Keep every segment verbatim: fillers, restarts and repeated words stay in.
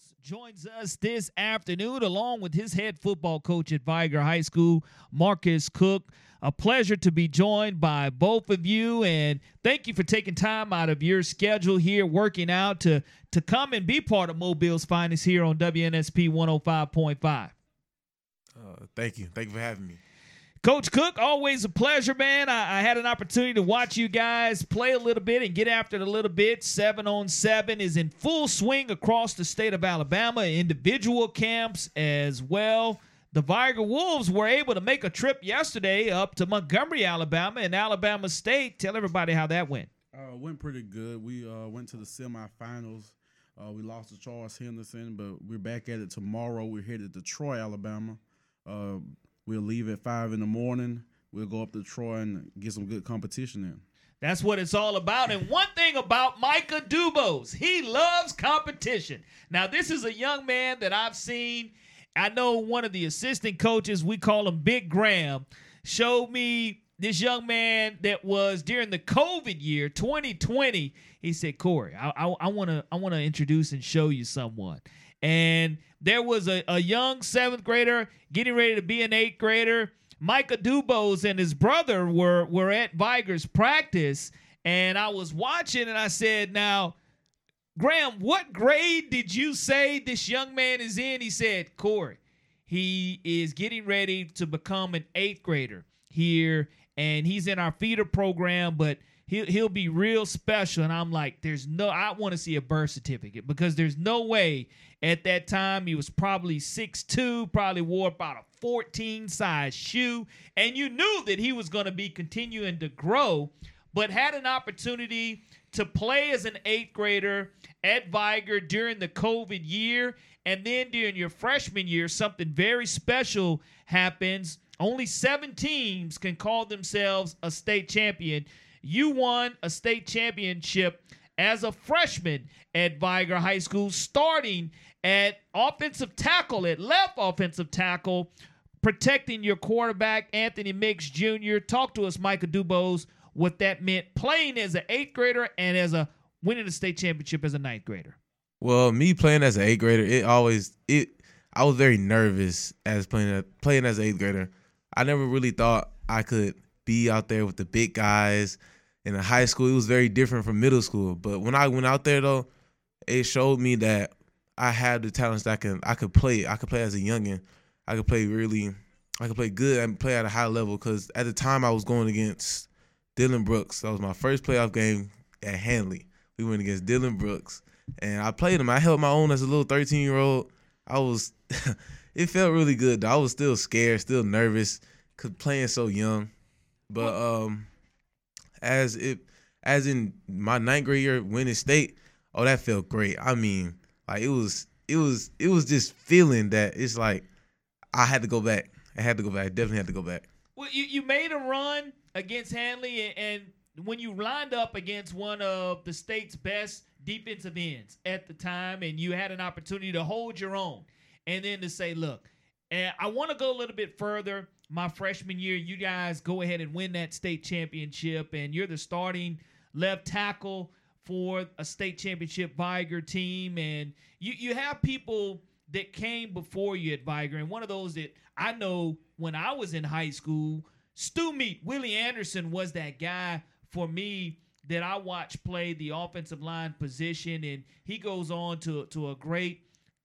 Doose joins us this afternoon along with his head football coach at Vigor High School, Marcus Cook. A pleasure to be joined by both of you, and thank you for taking time out of your schedule here, working out to, to come and be part of Mobile's Finest here on W N S P one oh five point five. Uh, thank you. Thank you for having me. Coach Cook, always a pleasure, man. I, I had an opportunity to watch you guys play a little bit and get after it a little bit. Seven on seven is in full swing across the state of Alabama, individual camps as well. The Vigor Wolves were able to make a trip yesterday up to Montgomery, Alabama, and Alabama State. Tell everybody how that went. Uh, went pretty good. We uh, went to the semifinals. Uh, we lost to Charles Henderson, but we're back at it tomorrow. We're headed to Troy, Alabama. Uh, We'll leave at five in the morning. We'll go up to Troy and get some good competition in. That's what it's all about. And one thing about Micah DeBose, he loves competition. Now, this is a young man that I've seen. I know one of the assistant coaches, we call him Big Graham, showed me this young man that was during the COVID year, twenty twenty. He said, Corey, I, I, I want to I want to introduce and show you someone. And there was a, a young seventh grader getting ready to be an eighth grader. Micah DeBose and his brother were, were at Vigor's practice, and I was watching, and I said, now, Graham, what grade did you say this young man is in? He said, Corey, he is getting ready to become an eighth grader here, and he's in our feeder program, but he'll, he'll be real special. And I'm like, there's no, I want to see a birth certificate, because there's no way. At that time, he was probably six two, probably wore about a fourteen size shoe, and you knew that he was going to be continuing to grow, but had an opportunity to play as an eighth grader at Vigor during the COVID year, and then during your freshman year, something very special happens. Only seven teams can call themselves a state champion. You won a state championship as a freshman at Vigor High School, starting at offensive tackle, at left offensive tackle, protecting your quarterback, Anthony Mix Junior Talk to us, Micah DeBose, what that meant playing as an eighth grader and as a winning the state championship as a ninth grader. Well, me playing as an eighth grader, it always it. I was very nervous as playing playing as an eighth grader. I never really thought I could be out there with the big guys. In high school, it was very different from middle school. But when I went out there, though, it showed me that I had the talents that I can. I could play. I could play as a youngin. I could play really. I could play good and play at a high level. Because at the time, I was going against Dylan Brooks. That was my first playoff game at Hanley. We went against Dylan Brooks, and I played him. I held my own as a little thirteen-year-old. I was. It felt really good, though. I was still scared, still nervous, cause playing so young. But um. As it, as in my ninth grade year winning state, oh, that felt great. I mean, like it was, it was, it was just feeling that it's like I had to go back. I had to go back. I definitely had to go back. Well, you, you made a run against Hanley, and, and when you lined up against one of the state's best defensive ends at the time, and you had an opportunity to hold your own, and then to say, look, and I want to go a little bit further. My freshman year, you guys go ahead and win that state championship, and you're the starting left tackle for a state championship Vigor team. And you, you have people that came before you at Vigor, and one of those that I know when I was in high school, Stu Meade, Willie Anderson was that guy for me that I watched play the offensive line position, and he goes on to, to a great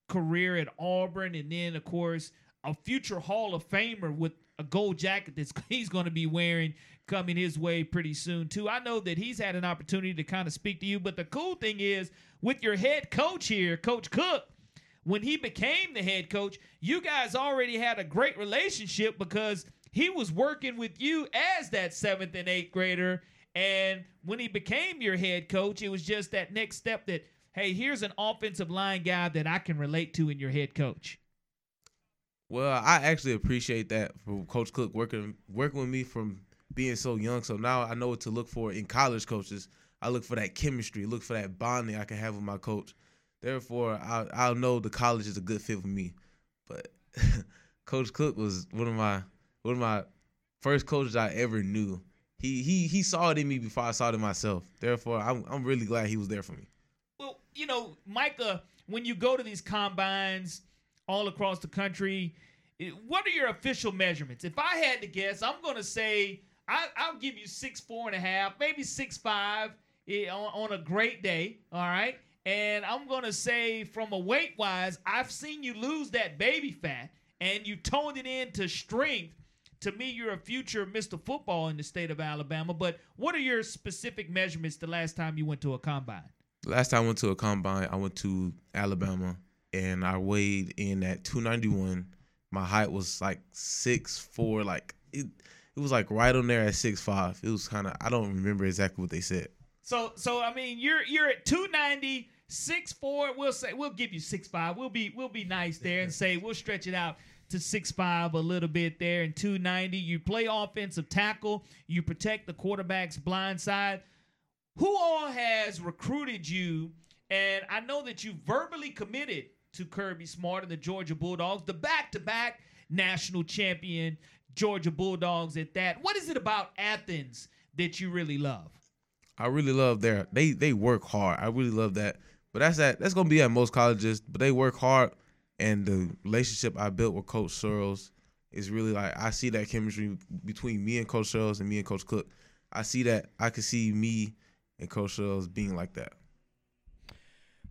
career at Auburn, and then, of course, a future Hall of Famer with a gold jacket that he's going to be wearing coming his way pretty soon, too. I know that he's had an opportunity to kind of speak to you, but the cool thing is with your head coach here, Coach Cook, when he became the head coach, you guys already had a great relationship because he was working with you as that seventh and eighth grader, and when he became your head coach, it was just that next step that, hey, here's an offensive line guy that I can relate to in your head coach. Well, I actually appreciate that from Coach Cook working working with me from being so young. So now I know what to look for in college coaches. I look for that chemistry, look for that bonding I can have with my coach. Therefore, I, I'll know the college is a good fit for me. But Coach Cook was one of my one of my first coaches I ever knew. He he he saw it in me before I saw it in myself. Therefore, I'm I'm really glad he was there for me. Well, you know, Micah, when you go to these combines all across the country, what are your official measurements? If I had to guess, I'm going to say I, I'll give you six, four and a half, maybe six, five on, on a great day. All right. And I'm going to say from a weight wise, I've seen you lose that baby fat and you toned it into strength. To me, you're a future Mister Football in the state of Alabama. But what are your specific measurements the last time you went to a combine? Last time I went to a combine, I went to Alabama, and I weighed in at two ninety-one. My height was like six foot four. Like it, it was like right on there at six five. It was kind of, I don't remember exactly what they said. So, so I mean, you're you're at two ninety, six foot four. We'll say we'll give you six five. We'll be we'll be nice there and say we'll stretch it out to six five a little bit there, and two ninety. You play offensive tackle. You protect the quarterback's blind side. Who all has recruited you? And I know that you verbally committed to Kirby Smart and the Georgia Bulldogs, the back-to-back national champion Georgia Bulldogs at that. What is it about Athens that you really love? I really love their they they work hard. I really love that. But that's at, that's going to be at most colleges, but they work hard. And the relationship I built with Coach Searles is really like, I see that chemistry between me and Coach Searles and me and Coach Cook. I see that. I could see me and Coach Searles being like that.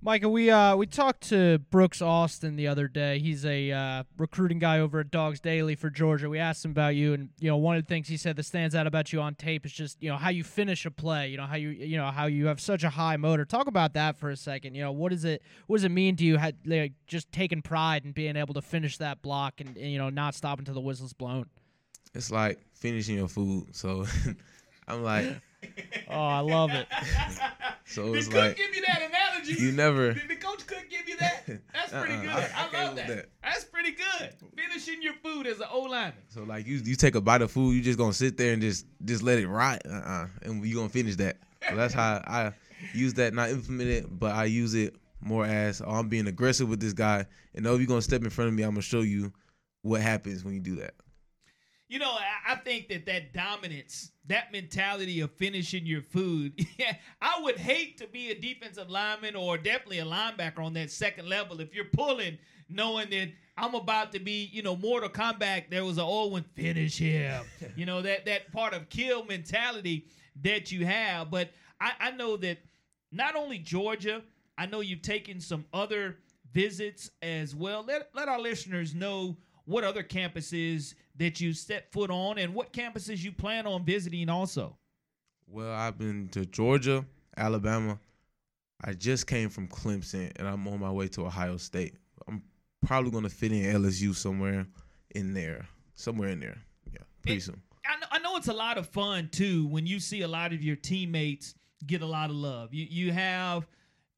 Micah, we uh, we talked to Brooks Austin the other day. He's a uh, recruiting guy over at Dogs Daily for Georgia. We asked him about you, and you know, one of the things he said that stands out about you on tape is just, you know, how you finish a play. You know, how you you know how you have such a high motor. Talk about that for a second. You know, what is it? What does it mean to you? How, like, just taking pride in being able to finish that block and, and you know, not stop until the whistle's blown. It's like finishing your food. So I'm like, oh, I love it. So did Cook like, give you that analogy? You never. Did the Coach Cook give you that? That's pretty uh-uh, good. I, I, I love that. that. That's pretty good. Finishing your food as an O lineman. So like you, you take a bite of food, you just gonna sit there and just just let it rot, uh, uh-uh, and you gonna finish that. So that's how I use that. Not implement it, but I use it more as, oh, I'm being aggressive with this guy, and oh, you're gonna step in front of me. I'm gonna show you what happens when you do that. You know, I think that that dominance, that mentality of finishing your food, yeah, I would hate to be a defensive lineman or definitely a linebacker on that second level if you're pulling, knowing that I'm about to be, you know, Mortal Kombat, there was an old one, finish him. You know, that, that part of kill mentality that you have. But I, I know that not only Georgia, I know you've taken some other visits as well. Let, let our listeners know what other campuses that you set foot on and what campuses you plan on visiting also. Well, I've been to Georgia, Alabama. I just came from Clemson, and I'm on my way to Ohio State. I'm probably going to fit in L S U somewhere in there, somewhere in there. Yeah, pretty and soon. I know, I know it's a lot of fun, too, when you see a lot of your teammates get a lot of love. You, you have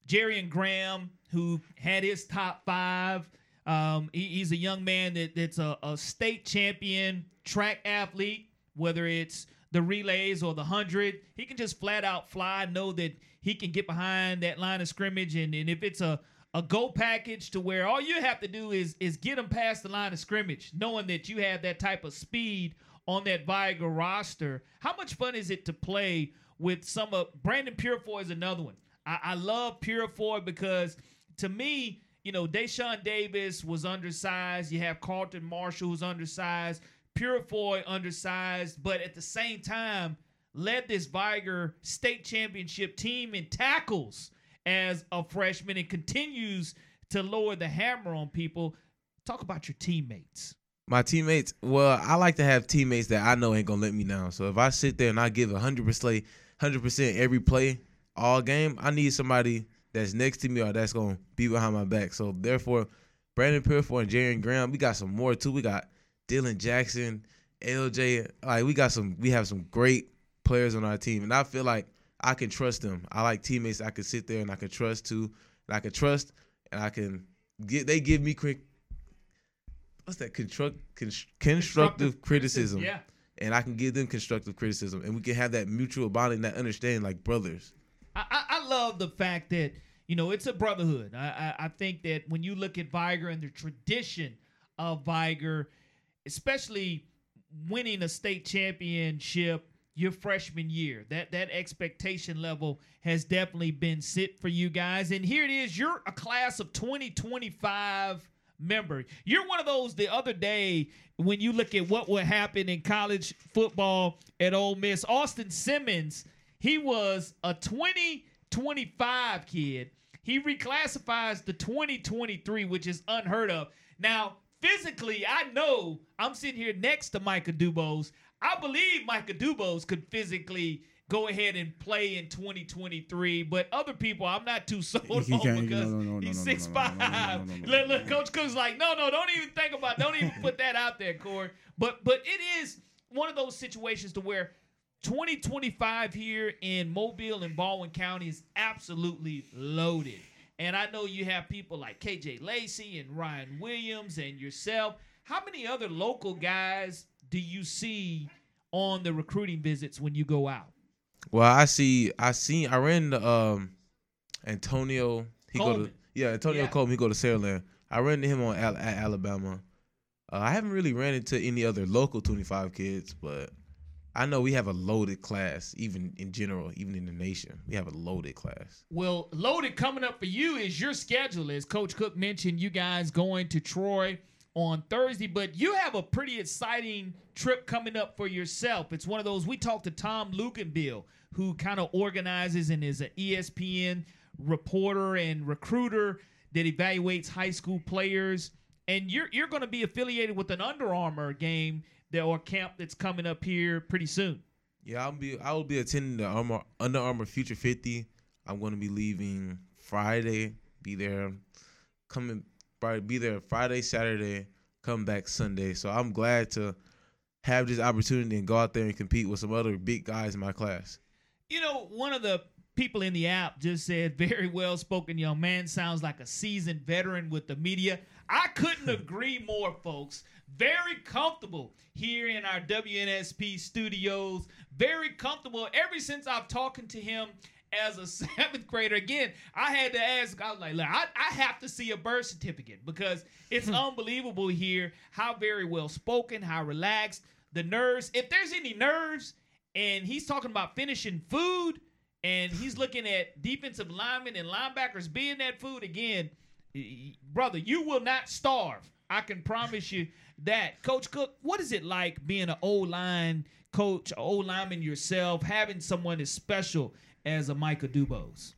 Jerry and Graham, who had his top five. Um, he, he's a young man that, that's a, a state champion track athlete, whether it's the relays or the hundred. He can just flat out fly, know that he can get behind that line of scrimmage. And, and if it's a, a go package to where all you have to do is is get him past the line of scrimmage, knowing that you have that type of speed on that Vigor roster. How much fun is it to play with some of – Brandon Purifoy is another one. I, I love Purifoy because, to me – you know, Deshaun Davis was undersized. You have Carlton Marshall, who's undersized. Purifoy, undersized. But at the same time, led this Vigor state championship team in tackles as a freshman and continues to lower the hammer on people. Talk about your teammates. My teammates? Well, I like to have teammates that I know ain't going to let me down. So if I sit there and I give one hundred percent every play all game, I need somebody – that's next to me or that's going to be behind my back. So, therefore, Brandon Purifoy and Jaren Graham, we got some more, too. We got Dylan Jackson, L J. Like, we got some, we have some great players on our team, and I feel like I can trust them. I like teammates I can sit there and I can trust, too. And I can trust, and I can get – they give me quick – what's that? Construct, const, constructive criticism. Yeah. And I can give them constructive criticism, and we can have that mutual bonding, that understanding like brothers. I, I love the fact that, you know, it's a brotherhood. I, I, I think that when you look at Vigor and the tradition of Vigor, especially winning a state championship your freshman year. That that expectation level has definitely been set for you guys. And here it is. You're a class of twenty twenty-five member. You're one of those the other day when you look at what would happen in college football at Ole Miss. Austin Simmons, he was a twenty twenty-five kid. He reclassifies to twenty twenty-three, which is unheard of. Now, physically, I know I'm sitting here next to Micah DeBose. I believe Micah DeBose could physically go ahead and play in twenty twenty-three, but other people, I'm not too sold on because no, no, no, he's six five. Look, look, Coach Cook's like, no, no, don't even think about it. Don't even put that out there, Corey. But, but it is one of those situations to where twenty twenty-five here in Mobile and Baldwin County is absolutely loaded. And I know you have people like K J Lacey and Ryan Williams and yourself. How many other local guys do you see on the recruiting visits when you go out? Well, I see I see I ran into um Antonio he Coleman. go to Yeah, Antonio yeah. Coleman, he go to Saraland. I ran into him on at Alabama. Uh, I haven't really ran into any other local twenty-five kids, but I know we have a loaded class, even in general, even in the nation. We have a loaded class. Well, loaded coming up for you is your schedule. As Coach Cook mentioned, you guys going to Troy on Thursday, but you have a pretty exciting trip coming up for yourself. It's one of those, we talked to Tom Lukenbill, who kind of organizes and is an E S P N reporter and recruiter that evaluates high school players. And you're you're going to be affiliated with an Under Armour game or camp that's coming up here pretty soon. Yeah, I'll be I will be attending the Armour, Under Armour Future fifty. I'm going to be leaving Friday, be there, coming be there Friday, Saturday, come back Sunday. So I'm glad to have this opportunity and go out there and compete with some other big guys in my class. You know, one of the people in the app just said, very well-spoken young man, sounds like a seasoned veteran with the media. I couldn't agree more, folks. Very comfortable here in our W N S P studios. Very comfortable ever since I've talked to him as a seventh grader. Again, I had to ask, I was like, look, I, I have to see a birth certificate because it's unbelievable here how very well-spoken, how relaxed, the nerves. If there's any nerves, and he's talking about finishing food, and he's looking at defensive linemen and linebackers being that food. Again, brother, you will not starve. I can promise you that. Coach Cook, what is it like being an O-line coach, O-lineman yourself, having someone as special as a Micah DeBose?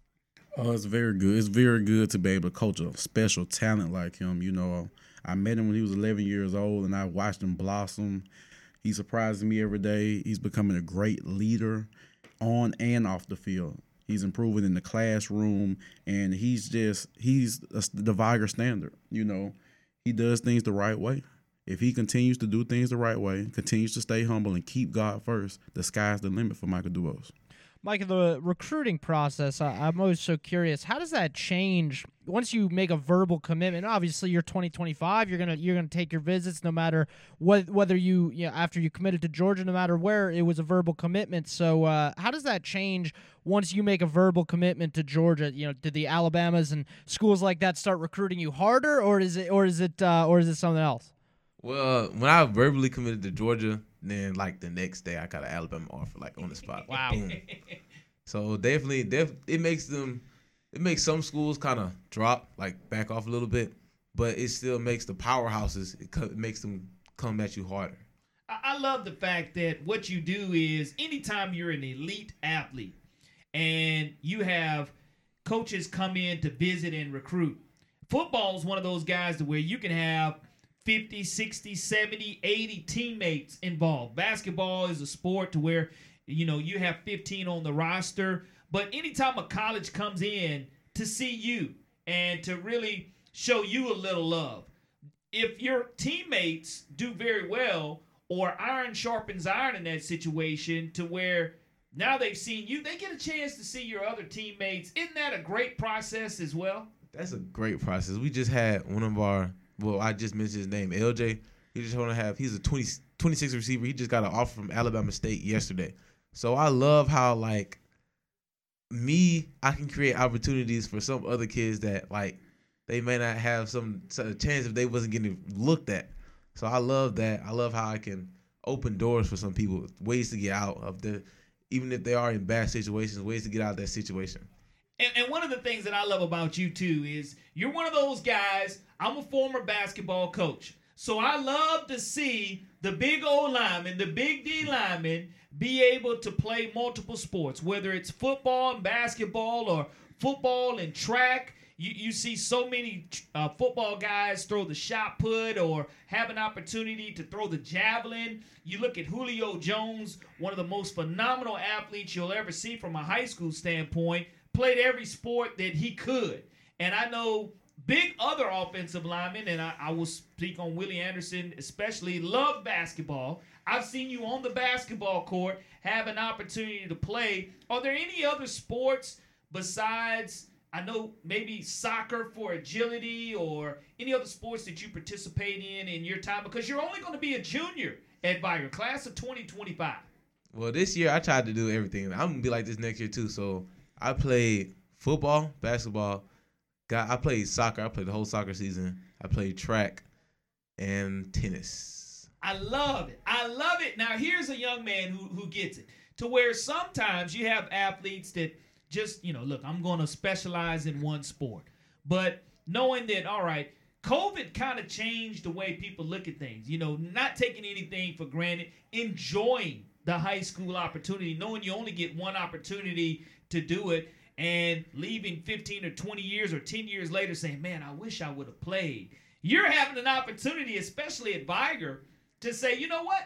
Oh, it's very good. It's very good to be able to coach a special talent like him. You know, I met him when he was eleven years old, and I watched him blossom. He surprises me every day. He's becoming a great leader on and off the field. He's improving in the classroom, and he's just he's a, the Vigor standard. You know, he does things the right way. If he continues to do things the right way, continues to stay humble and keep God first, the sky's the limit for Micah DeBose. Micah, the recruiting process, I, I'm always so curious. How does that change once you make a verbal commitment? Obviously, you're twenty twenty-five. You're gonna you're gonna take your visits no matter what, whether you you know, after you committed to Georgia, no matter where, it was a verbal commitment. So uh, how does that change once you make a verbal commitment to Georgia? You know, did the Alabamas and schools like that start recruiting you harder, or is it or is it uh, or is it something else? Well, uh, when I verbally committed to Georgia, then like the next day I got an Alabama offer, like on the spot. Wow. Boom. So definitely, def- it makes them, it makes some schools kind of drop, like back off a little bit, but it still makes the powerhouses, it, co- it makes them come at you harder. I-, I love the fact that what you do is anytime you're an elite athlete and you have coaches come in to visit and recruit, football is one of those guys to where you can have fifty, sixty, seventy, eighty teammates involved. Basketball is a sport to where, you know, you have fifteen on the roster. But anytime a college comes in to see you and to really show you a little love, if your teammates do very well or iron sharpens iron in that situation to where now they've seen you, they get a chance to see your other teammates. Isn't that a great process as well? That's a great process. We just had one of our Well, I just mentioned his name, L J. He just want to have. He's a twenty, twenty-six receiver. He just got an offer from Alabama State yesterday. So I love how like me, I can create opportunities for some other kids that like they may not have some, some chance if they wasn't getting looked at. So I love that. I love how I can open doors for some people, ways to get out of the, even if they are in bad situations, ways to get out of that situation. And, and one of the things that I love about you, too, is you're one of those guys. I'm a former basketball coach, so I love to see the big O lineman, the big D lineman, be able to play multiple sports, whether it's football and basketball or football and track. You, you see so many uh, football guys throw the shot put or have an opportunity to throw the javelin. You look at Julio Jones, one of the most phenomenal athletes you'll ever see from a high school standpoint, played every sport that he could. And I know big other offensive linemen, and I, I will speak on Willie Anderson especially, love basketball. I've seen you on the basketball court have an opportunity to play. Are there any other sports besides, I know, maybe soccer for agility or any other sports that you participate in in your time? Because you're only going to be a junior at Vigor, class of twenty twenty-five. Well, this year I tried to do everything. I'm going to be like this next year too. So I played football, basketball. God, I played soccer. I played the whole soccer season. I played track and tennis. I love it. I love it. Now, here's a young man who, who gets it, to where sometimes you have athletes that – just, you know, look, I'm going to specialize in one sport. But knowing that, all right, COVID kind of changed the way people look at things. You know, not taking anything for granted, enjoying the high school opportunity, knowing you only get one opportunity to do it, and leaving fifteen or twenty years or ten years later saying, man, I wish I would have played. You're having an opportunity, especially at Vigor, to say, you know what?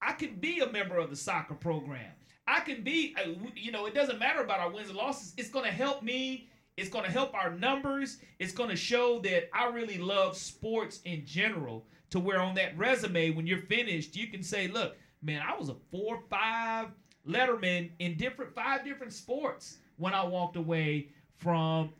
I could be a member of the soccer program. I can be, you know, it doesn't matter about our wins and losses. It's going to help me. It's going to help our numbers. It's going to show that I really love sports in general, to where on that resume, when you're finished, you can say, look, man, I was a four, five letterman in different five different sports when I walked away from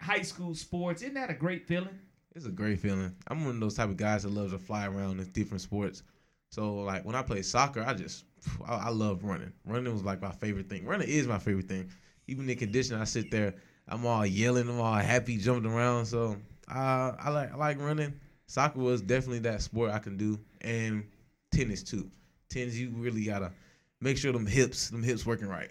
high school sports. Isn't that a great feeling? It's a great feeling. I'm one of those type of guys that loves to fly around in different sports. So, like, when I played soccer, I just, I, I love running. Running was, like, my favorite thing. Running is my favorite thing. Even in conditioning, I sit there, I'm all yelling, I'm all happy, jumping around. So, uh, I like I like running. Soccer was definitely that sport I can do. And tennis, too. Tennis, you really got to make sure them hips, them hips working right.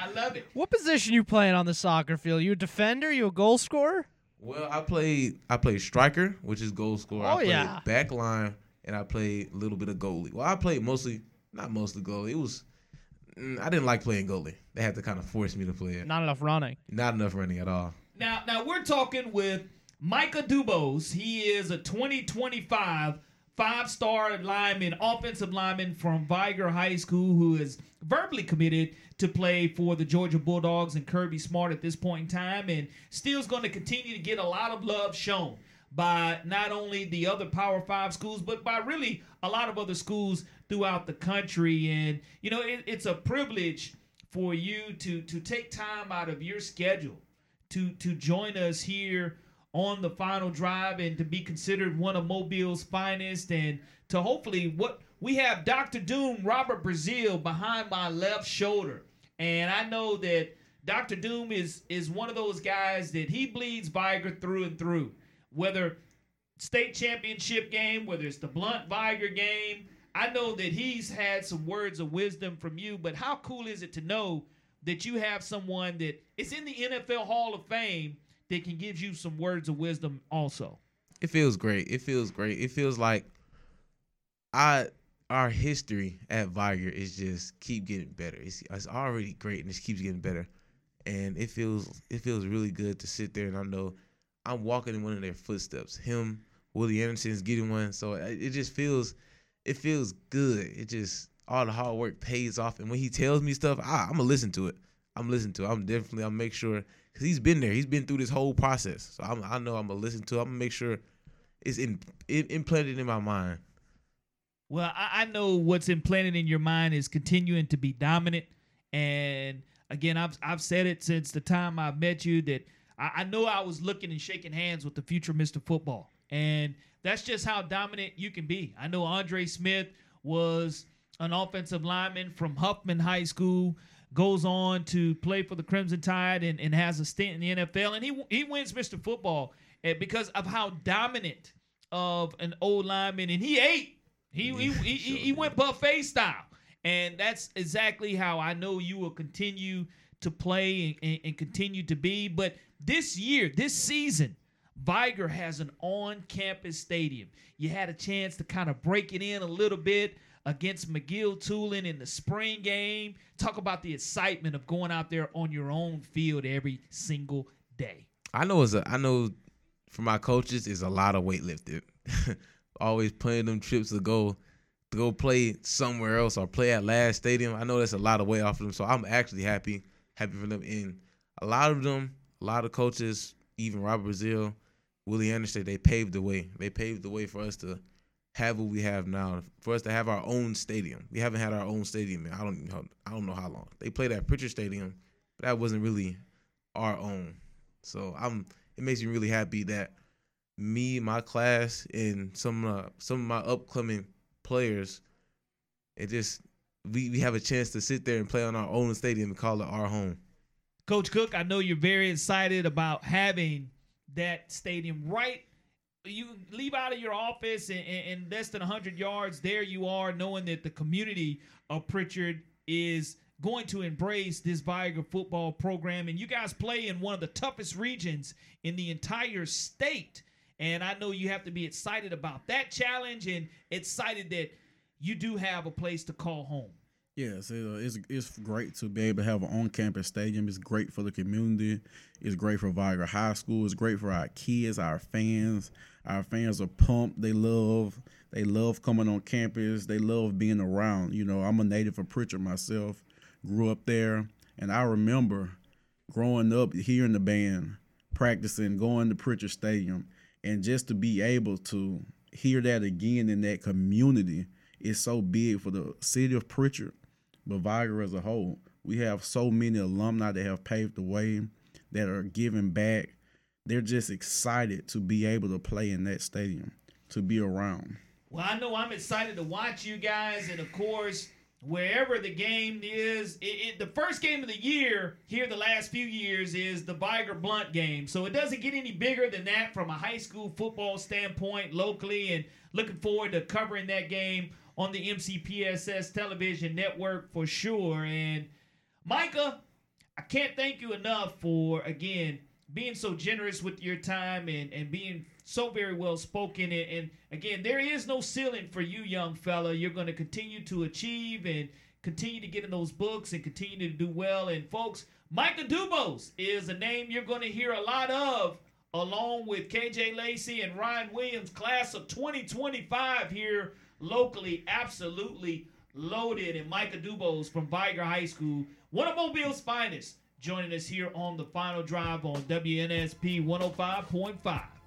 I love it. What position you playing on the soccer field? You a defender? You a goal scorer? Well, I played, I played striker, which is goal scorer. Oh, I played yeah. back line. And I played a little bit of goalie. Well, I played mostly, not mostly goalie. It was, I didn't like playing goalie. They had to kind of force me to play it. Not enough running. Not enough running at all. Now, now we're talking with Micah DeBose. He is a twenty twenty-five five-star lineman, offensive lineman from Vigor High School, who is verbally committed to play for the Georgia Bulldogs and Kirby Smart at this point in time, and still's going to continue to get a lot of love shown by not only the other Power Five schools, but by really a lot of other schools throughout the country. And, you know, it, it's a privilege for you to to take time out of your schedule to, to join us here on The Final Drive and to be considered one of Mobile's finest, and to hopefully what we have Doctor Doom, Robert Brazil, behind my left shoulder. And I know that Doctor Doom is, is one of those guys that he bleeds Vigor through and through. Whether state championship game, whether it's the Blunt Vigor game, I know that he's had some words of wisdom from you, but how cool is it to know that you have someone that is in the N F L Hall of Fame that can give you some words of wisdom also? It feels great. It feels great. It feels like I our history at Vigor is just keep getting better. It's, it's already great, and it keeps getting better. And it feels it feels really good to sit there, and I know I'm walking in one of their footsteps. Him, Willie Anderson is getting one. So it just feels, it feels good. It just, all the hard work pays off. And when he tells me stuff, I, I'm going to listen to it. I'm listening to it. I'm definitely, I'll make sure, because he's been there. He's been through this whole process. So I'm, I know I'm going to listen to it. I'm going to make sure it's in, it, implanted in my mind. Well, I, I know what's implanted in your mind is continuing to be dominant. And again, I've I've said it since the time I've met you that I know I was looking and shaking hands with the future Mister Football, and that's just how dominant you can be. I know Andre Smith was an offensive lineman from Huffman High School, goes on to play for the Crimson Tide and, and has a stint in the N F L, and he he wins Mister Football because of how dominant of an old lineman, and he ate. He he, he, he, he went buffet style. And that's exactly how I know you will continue to play and, and, and continue to be. But this year, this season, Vigor has an on-campus stadium. You had a chance to kind of break it in a little bit against McGill Tulane in the spring game. Talk about the excitement of going out there on your own field every single day. I know it's a, I know for my coaches, it's a lot of weight lifted. Always planning them trips to go to go play somewhere else or play at Last Stadium. I know that's a lot of weight off of them, so I'm actually happy, happy for them. And a lot of them, a lot of coaches, even Robert Brazil, Willie Anderson, they paved the way. They paved the way for us to have what we have now, for us to have our own stadium. We haven't had our own stadium in I don't even know, I don't know how long. They played at Pritchard Stadium, but that wasn't really our own. So I'm. It makes me really happy that me, my class, and some uh, some of my upcoming players, it just we, we have a chance to sit there and play on our own stadium and call it our home. Coach Cook, I know you're very excited about having that stadium right. You leave out of your office and, and, and less than one hundred yards, there you are, knowing that the community of Pritchard is going to embrace this Vigor football program. And you guys play in one of the toughest regions in the entire state. And I know you have to be excited about that challenge and excited that you do have a place to call home. Yes, it's it's great to be able to have an on-campus stadium. It's great for the community. It's great for Vigor High School. It's great for our kids, our fans. Our fans are pumped. They love they love coming on campus. They love being around. You know, I'm a native of Pritchard myself. Grew up there, and I remember growing up hearing the band, practicing, going to Pritchard Stadium, and just to be able to hear that again in that community is so big for the city of Pritchard, but Vigor as a whole. We have so many alumni that have paved the way, that are giving back. They're just excited to be able to play in that stadium, to be around. Well, I know I'm excited to watch you guys, and of course, wherever the game is, it, it, the first game of the year here the last few years is the Vigor Blunt game. So it doesn't get any bigger than that from a high school football standpoint locally, and looking forward to covering that game on the M C P S S television network for sure. And, Micah, I can't thank you enough for, again, being so generous with your time and, and being so very well-spoken. And, and, again, there is no ceiling for you, young fella. You're going to continue to achieve and continue to get in those books and continue to do well. And, folks, Micah DeBose is a name you're going to hear a lot of, along with K J Lacey and Ryan Williams, class of twenty twenty-five here locally, absolutely loaded. And Micah DeBose from Vigor High School, one of Mobile's finest, joining us here on The Final Drive on W N S P one oh five point five.